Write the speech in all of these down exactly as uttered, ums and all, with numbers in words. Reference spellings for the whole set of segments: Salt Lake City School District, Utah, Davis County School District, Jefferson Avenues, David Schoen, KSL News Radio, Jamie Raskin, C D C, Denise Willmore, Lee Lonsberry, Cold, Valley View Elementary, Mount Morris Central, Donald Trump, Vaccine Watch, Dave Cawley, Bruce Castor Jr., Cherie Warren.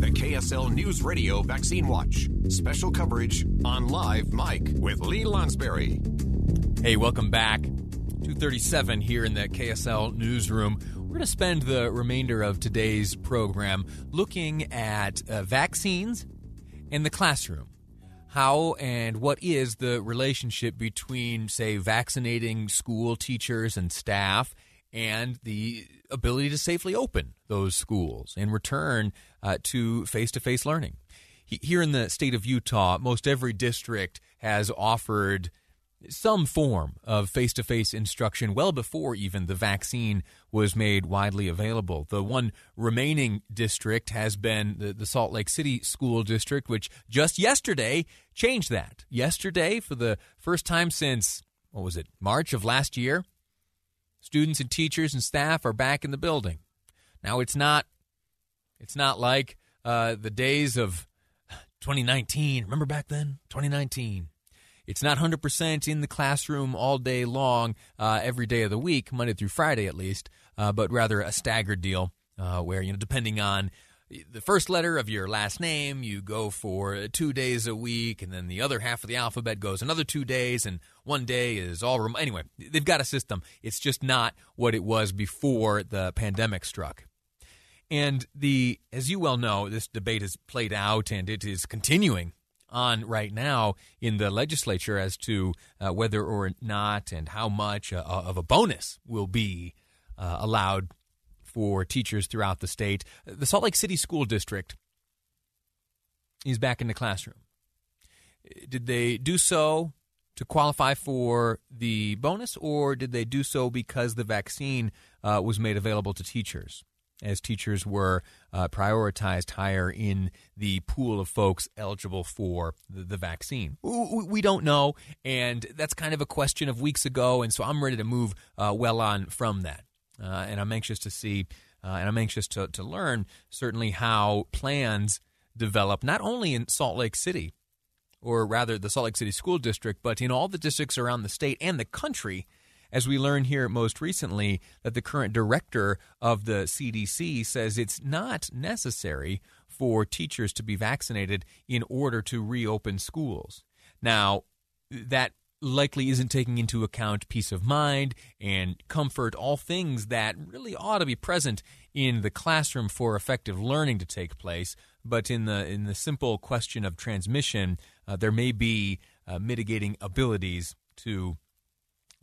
The K S L News Radio Vaccine Watch. Special coverage on Live Mike with Lee Lonsberry. Hey, welcome back. two thirty-seven here in the K S L newsroom. We're going to spend the remainder of today's program looking at uh, vaccines and the classroom. How and what is the relationship between, say, vaccinating school teachers and staff and the ability to safely open those schools and return uh, to face-to-face learning? Here in the state of Utah, most every district has offered some form of face-to-face instruction well before even the vaccine was made widely available. The one remaining district has been the, the Salt Lake City School District, which just yesterday changed that. Yesterday, for the first time since, what was it, March of last year, students and teachers and staff are back in the building. Now, it's not, it's not like uh, the days of twenty nineteen. Remember back then? twenty nineteen. It's not one hundred percent in the classroom all day long, uh, every day of the week, Monday through Friday at least, uh, but rather a staggered deal uh, where, you know, depending on the first letter of your last name, you go for two days a week, and then the other half of the alphabet goes another two days, and one day is all remote. Anyway, they've got a system. It's just not what it was before the pandemic struck. And the, as you well know, this debate has played out, and it is continuing on right now in the legislature as to uh, whether or not and how much uh, of a bonus will be uh, allowed for teachers throughout the state. The Salt Lake City School District is back in the classroom. Did they do so to qualify for the bonus, or did they do so because the vaccine uh, was made available to teachers, as teachers were uh, prioritized higher in the pool of folks eligible for the, the vaccine? We don't know, and that's kind of a question of weeks ago, and so I'm ready to move uh, well on from that. Uh, and I'm anxious to see, uh, and I'm anxious to, to learn, certainly, how plans develop, not only in Salt Lake City, or rather the Salt Lake City School District, but in all the districts around the state and the country, as we learned here most recently that the current director of the C D C says it's not necessary for teachers to be vaccinated in order to reopen schools. Now, that likely isn't taking into account peace of mind and comfort, all things that really ought to be present in the classroom for effective learning to take place. But in the in the simple question of transmission, uh, there may be uh, mitigating abilities to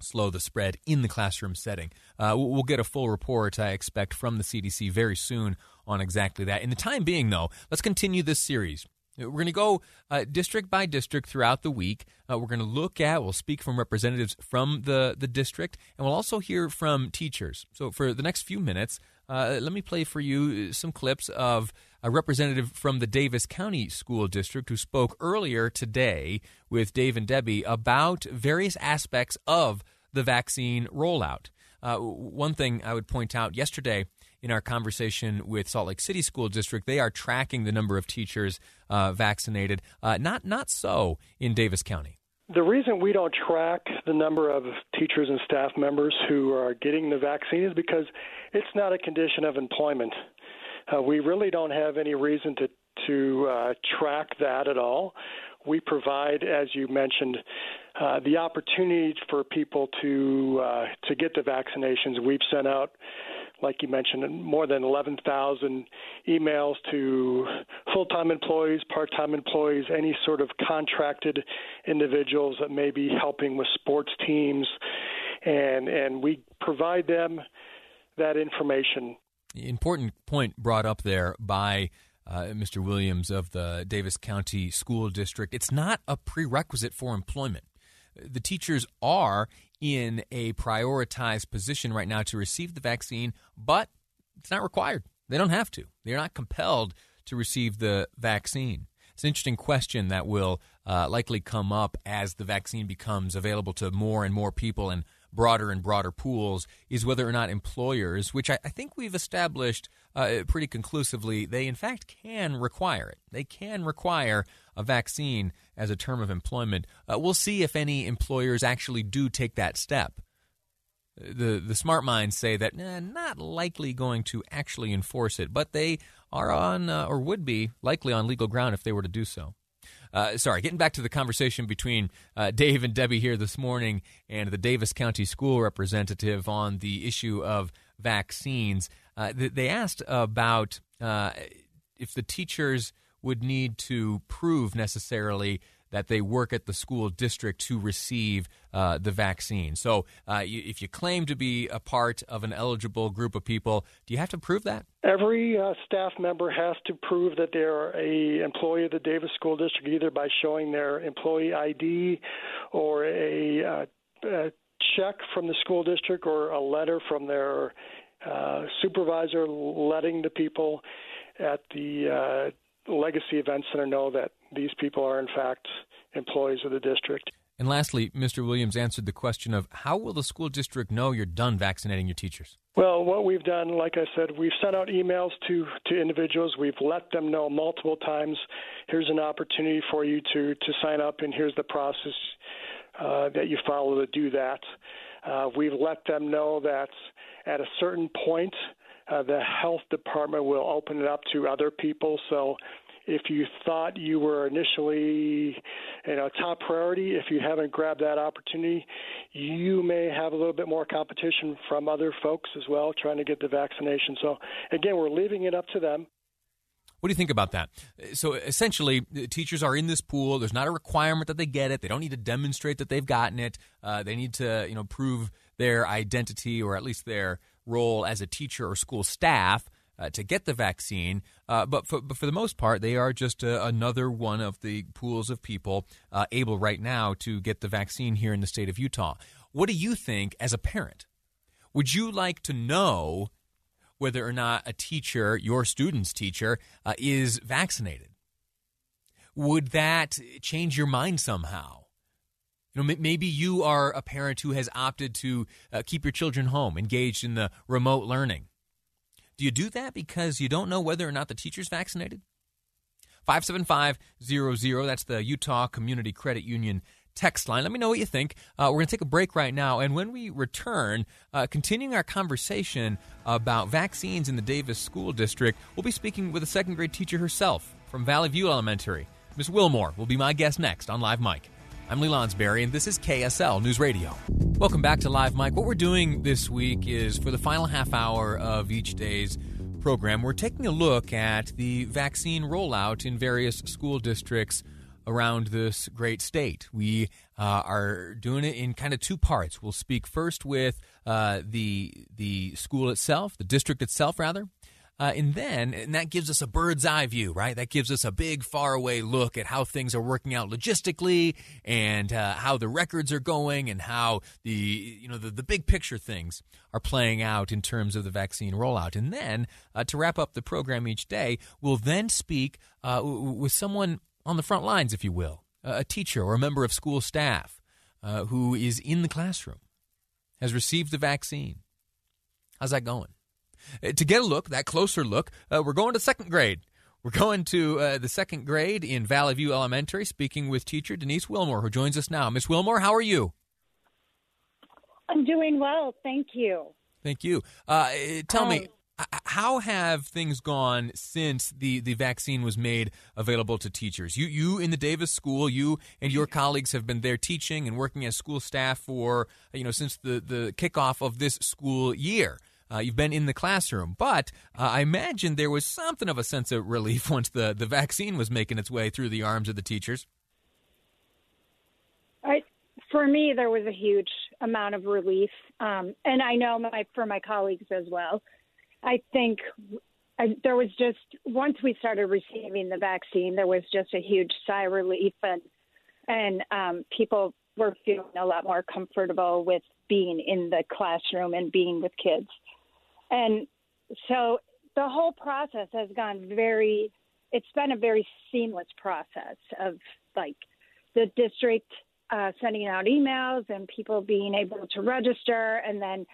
slow the spread in the classroom setting. Uh, we'll get a full report, I expect, from the C D C very soon on exactly that. In the time being, though, let's continue this series. We're going to go uh, district by district throughout the week. Uh, we're going to look at, we'll speak from representatives from the, the district, and we'll also hear from teachers. So for the next few minutes, uh, let me play for you some clips of a representative from the Davis County School District who spoke earlier today with Dave and Debbie about various aspects of the vaccine rollout. Uh, one thing I would point out yesterday, in our conversation with Salt Lake City School District, they are tracking the number of teachers uh, vaccinated. Uh, not not so in Davis County. The reason we don't track the number of teachers and staff members who are getting the vaccine is because it's not a condition of employment. Uh, we really don't have any reason to, to uh, track that at all. We provide, as you mentioned, uh, the opportunity for people to uh, to get the vaccinations. We've sent out, like you mentioned, more than eleven thousand emails to full-time employees, part-time employees, any sort of contracted individuals that may be helping with sports teams, and and we provide them that information. Important point brought up there by uh, Mister Williams of the Davis County School District. It's not a prerequisite for employment. The teachers are in a prioritized position right now to receive the vaccine, but it's not required. They don't have to. They're not compelled to receive the vaccine. It's an interesting question that will uh, likely come up as the vaccine becomes available to more and more people and broader and broader pools, is whether or not employers, which I, I think we've established uh, pretty conclusively, they in fact can require it. They can require a vaccine as a term of employment. Uh, we'll see if any employers actually do take that step. The the smart minds say that eh, not likely going to actually enforce it, but they are on uh, or would be likely on legal ground if they were to do so. Uh, sorry, getting back to the conversation between uh, Dave and Debbie here this morning and the Davis County School representative on the issue of vaccines. Uh, th- they asked about uh, if the teachers would need to prove necessarily that they work at the school district to receive uh, the vaccine. So uh, you, if you claim to be a part of an eligible group of people, do you have to prove that? Every uh, staff member has to prove that they're a employee of the Davis School District, either by showing their employee I D or a, uh, a check from the school district or a letter from their uh, supervisor letting the people at the uh, Legacy Event Center know that these people are, in fact, employees of the district. And lastly, Mister Williams answered the question of how will the school district know you're done vaccinating your teachers? Well, what we've done, like I said, we've sent out emails to, to individuals. We've let them know multiple times, here's an opportunity for you to, to sign up, and here's the process uh, that you follow to do that. Uh, we've let them know that at a certain point, Uh, the health department will open it up to other people. So if you thought you were initially you know, top priority, if you haven't grabbed that opportunity, you may have a little bit more competition from other folks as well trying to get the vaccination. So, again, we're leaving it up to them. What do you think about that? So essentially, teachers are in this pool. There's not a requirement that they get it. They don't need to demonstrate that they've gotten it. Uh, they need to you know, prove their identity or at least their role as a teacher or school staff uh, to get the vaccine. Uh, but, for, but for the most part, they are just uh, another one of the pools of people uh, able right now to get the vaccine here in the state of Utah. What do you think as a parent? Would you like to know whether or not a teacher, your student's teacher, uh, is vaccinated? Would that change your mind somehow? You know, maybe you are a parent who has opted to uh, keep your children home, engaged in the remote learning. Do you do that because you don't know whether or not the teacher's vaccinated? five seven five zero zero, that's the Utah Community Credit Union text line. Let me know what you think. Uh, we're going to take a break right now, and when we return, uh, continuing our conversation about vaccines in the Davis School District, we'll be speaking with a second grade teacher herself from Valley View Elementary. Miz Willmore will be my guest next on Live Mike. I'm Lee Lonsberry, and this is K S L News Radio. Welcome back to Live Mike. What we're doing this week is, for the final half hour of each day's program, we're taking a look at the vaccine rollout in various school districts around this great state. We uh, are doing it in kind of two parts. We'll speak first with uh, the the school itself, the district itself, rather, Uh, and then, and that gives us a bird's eye view, right? That gives us a big, faraway look at how things are working out logistically, and uh, how the records are going, and how the you know the, the big picture things are playing out in terms of the vaccine rollout. And then, uh, to wrap up the program each day, we'll then speak uh, w- with someone on the front lines, if you will, a teacher or a member of school staff uh, who is in the classroom, has received the vaccine. How's that going? To get a look, that closer look, uh, we're going to second grade. We're going to uh, the second grade in Valley View Elementary, speaking with teacher Denise Willmore, who joins us now. Miz Willmore, how are you? I'm doing well, thank you. Thank you. Uh, tell um, me, how have things gone since the, the vaccine was made available to teachers? You you in the Davis School, you and your colleagues have been there teaching and working as school staff for, you know, since the, the kickoff of this school year. Uh, you've been in the classroom. But uh, I imagine there was something of a sense of relief once the, the vaccine was making its way through the arms of the teachers. I, for me, there was a huge amount of relief. Um, and I know my, for my colleagues as well. I think I, there was just, once we started receiving the vaccine, there was just a huge sigh of relief, and and um, people were feeling a lot more comfortable with being in the classroom and being with kids. And so the whole process has gone very, it's been a very seamless process of like the district uh, sending out emails and people being able to register, and then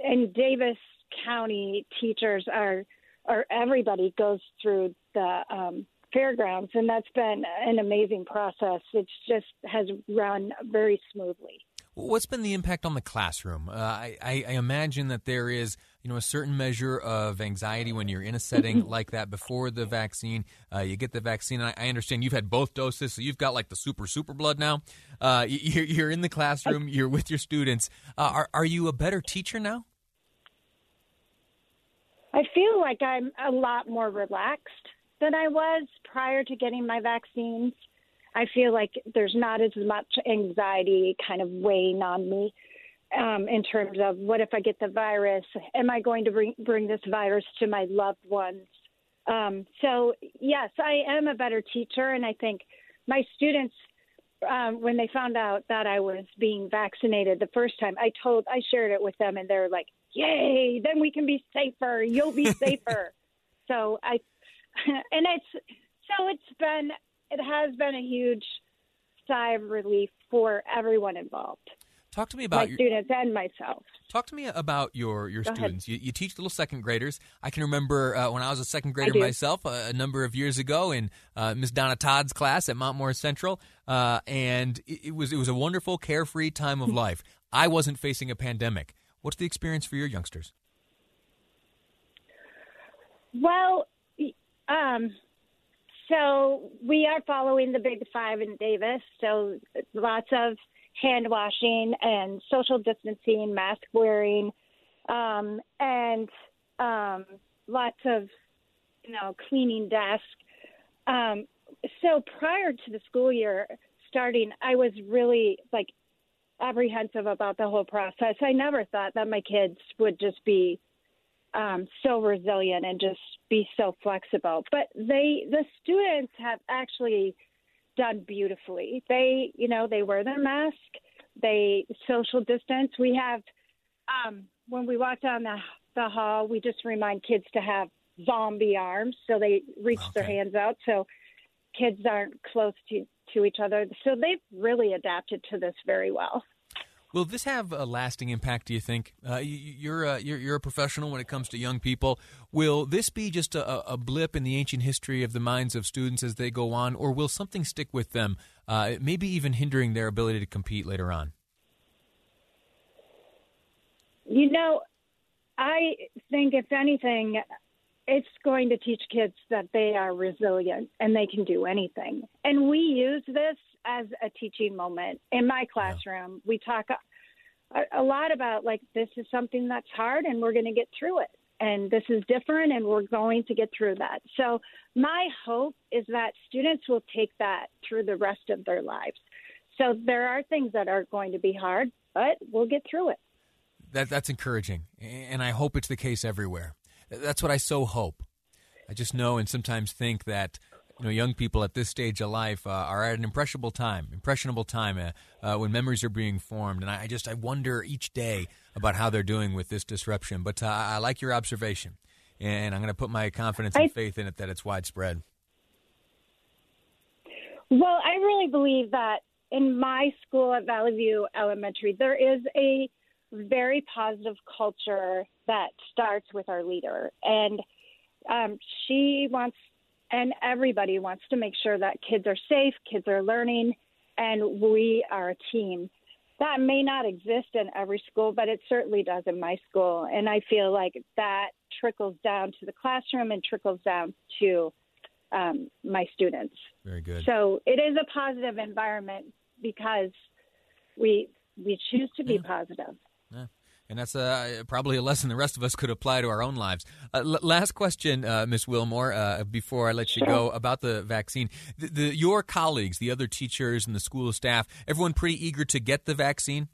in Davis County teachers are, or everybody goes through the um, fairgrounds, and that's been an amazing process. It just has run very smoothly. What's been the impact on the classroom? Uh, I, I imagine that there is, you know, a certain measure of anxiety when you're in a setting like that before the vaccine. Uh, you get the vaccine, and I, I understand you've had both doses, so you've got like the super, super blood now. Uh, you're, you're in the classroom, you're with your students. Uh, are, are you a better teacher now? I feel like I'm a lot more relaxed than I was prior to getting my vaccines. I feel like there's not as much anxiety kind of weighing on me um, in terms of what if I get the virus? Am I going to bring, bring this virus to my loved ones? Um, so, yes, I am a better teacher, and I think my students, um, when they found out that I was being vaccinated the first time, I told, I shared it with them, and they're like, yay, then we can be safer. You'll be safer. so I, and it's, so it's been, it has been a huge sigh of relief for everyone involved. Talk to me about my your, students and myself. Talk to me about your, your students. You, you teach little second graders. I can remember uh, when I was a second grader myself uh, a number of years ago in uh, Miss Donna Todd's class at Mount Morris Central, uh, and it, it was it was a wonderful, carefree time of life. I wasn't facing a pandemic. What's the experience for your youngsters? Well, um, so we are following the Big Five in Davis, so lots of hand washing and social distancing, mask wearing, um, and um, lots of, you know, cleaning desks. Um, so prior to the school year starting, I was really, like, apprehensive about the whole process. I never thought that my kids would just be um, so resilient and just be so flexible. But they, the students have actually done beautifully. They, you know, they wear their mask, they social distance. We have, um, when we walk down the, the hall, we just remind kids to have zombie arms. So they reach okay. their hands out. So kids aren't close to to each other. So they've really adapted to this very well. Will this have a lasting impact, do you think? Uh, you, you're, a, you're, you're a professional when it comes to young people. Will this be just a, a blip in the ancient history of the minds of students as they go on, or will something stick with them, uh, maybe even hindering their ability to compete later on? You know, I think if anything, it's going to teach kids that they are resilient and they can do anything. And we use this as a teaching moment. In my classroom, yeah. we talk a, a lot about, like, this is something that's hard and we're going to get through it. And this is different and we're going to get through that. So my hope is that students will take that through the rest of their lives. So there are things that are going to be hard, but we'll get through it. That, that's encouraging. And I hope it's the case everywhere. That's what I so hope. I just know and sometimes think that, you know, young people at this stage of life uh, are at an impressionable time, impressionable time uh, uh, when memories are being formed. And I, I just I wonder each day about how they're doing with this disruption. But uh, I like your observation, and I'm going to put my confidence and I, faith in it that it's widespread. Well, I really believe that in my school at Valley View Elementary, there is a very positive culture that starts with our leader. And um, she wants, and everybody wants to make sure that kids are safe, kids are learning, and we are a team. That may not exist in every school, but it certainly does in my school. And I feel like that trickles down to the classroom and trickles down to um, my students. Very good. So it is a positive environment because we we choose to be yeah. positive. Yeah. And that's uh, probably a lesson the rest of us could apply to our own lives. Uh, l- last question, uh, Miz Willmore, uh, before I let you go, about the vaccine. The, the, your colleagues, the other teachers and the school staff, everyone pretty eager to get the vaccine?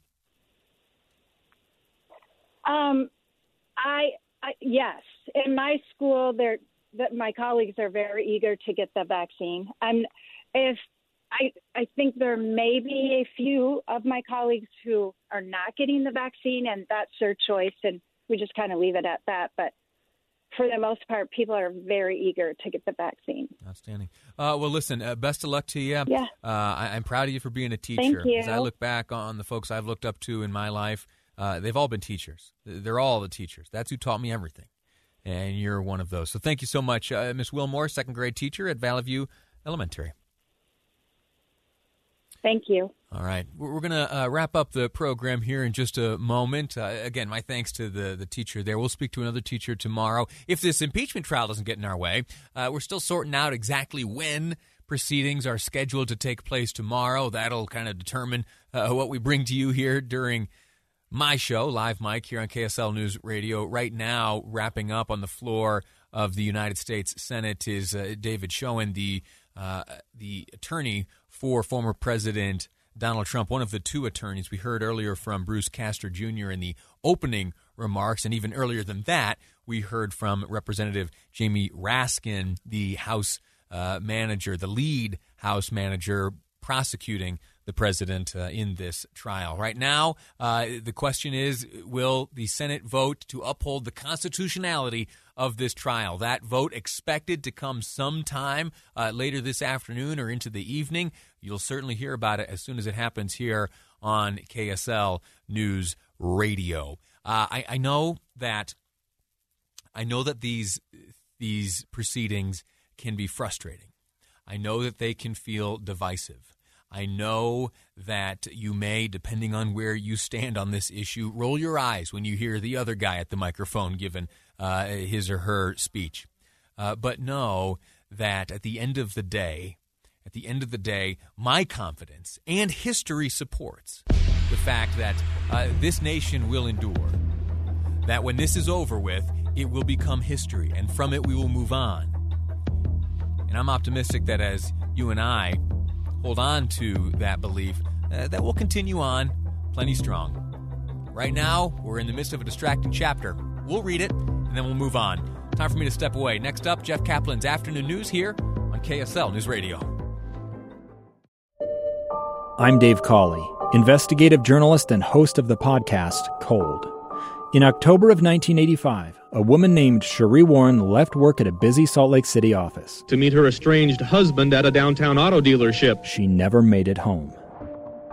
Um, I, I yes. In my school, they're, the, my colleagues are very eager to get the vaccine. And if I, I think there may be a few of my colleagues who are not getting the vaccine, and that's their choice, and we just kind of leave it at that. But for the most part, people are very eager to get the vaccine. Outstanding. Uh, well, listen, uh, best of luck to you. Yeah. Uh, I, I'm proud of you for being a teacher. Thank you. As I look back on the folks I've looked up to in my life, uh, they've all been teachers. They're all the teachers. That's who taught me everything, and you're one of those. So thank you so much, uh, Miz Willmore, second grade teacher at Valley View Elementary. Thank you. All right. We're going to uh, wrap up the program here in just a moment. Uh, again, my thanks to the, the teacher there. We'll speak to another teacher tomorrow. If this impeachment trial doesn't get in our way, uh, we're still sorting out exactly when proceedings are scheduled to take place tomorrow. That'll kind of determine uh, what we bring to you here during my show, Live Mike, here on K S L News Radio. Right now, wrapping up on the floor of the United States Senate is uh, David Schoen, the Uh, the attorney for former President Donald Trump, one of the two attorneys we heard earlier from Bruce Castor Junior in the opening remarks. And even earlier than that, we heard from Representative Jamie Raskin, the House uh, manager, the lead House manager prosecuting the president uh, in this trial. Right now, uh, the question is, will the Senate vote to uphold the constitutionality of this trial? That vote expected to come sometime uh, later this afternoon or into the evening. You'll certainly hear about it as soon as it happens here on K S L News Radio. Uh, I, I know that I know that these these proceedings can be frustrating. I know that they can feel divisive. I know that you may, depending on where you stand on this issue, roll your eyes when you hear the other guy at the microphone giving uh, his or her speech. Uh, but know that at the end of the day, at the end of the day, my confidence and history supports the fact that uh, this nation will endure, that when this is over with, it will become history, and from it we will move on. And I'm optimistic that as you and I hold on to that belief, uh, that will continue on plenty strong. Right now, we're in the midst of a distracting chapter. We'll read it, and then we'll move on. Time for me to step away. Next up, Jeff Kaplan's Afternoon News here on K S L News Radio. I'm Dave Cawley, investigative journalist and host of the podcast Cold. In October of nineteen eighty-five, a woman named Cherie Warren left work at a busy Salt Lake City office to meet her estranged husband at a downtown auto dealership. She never made it home.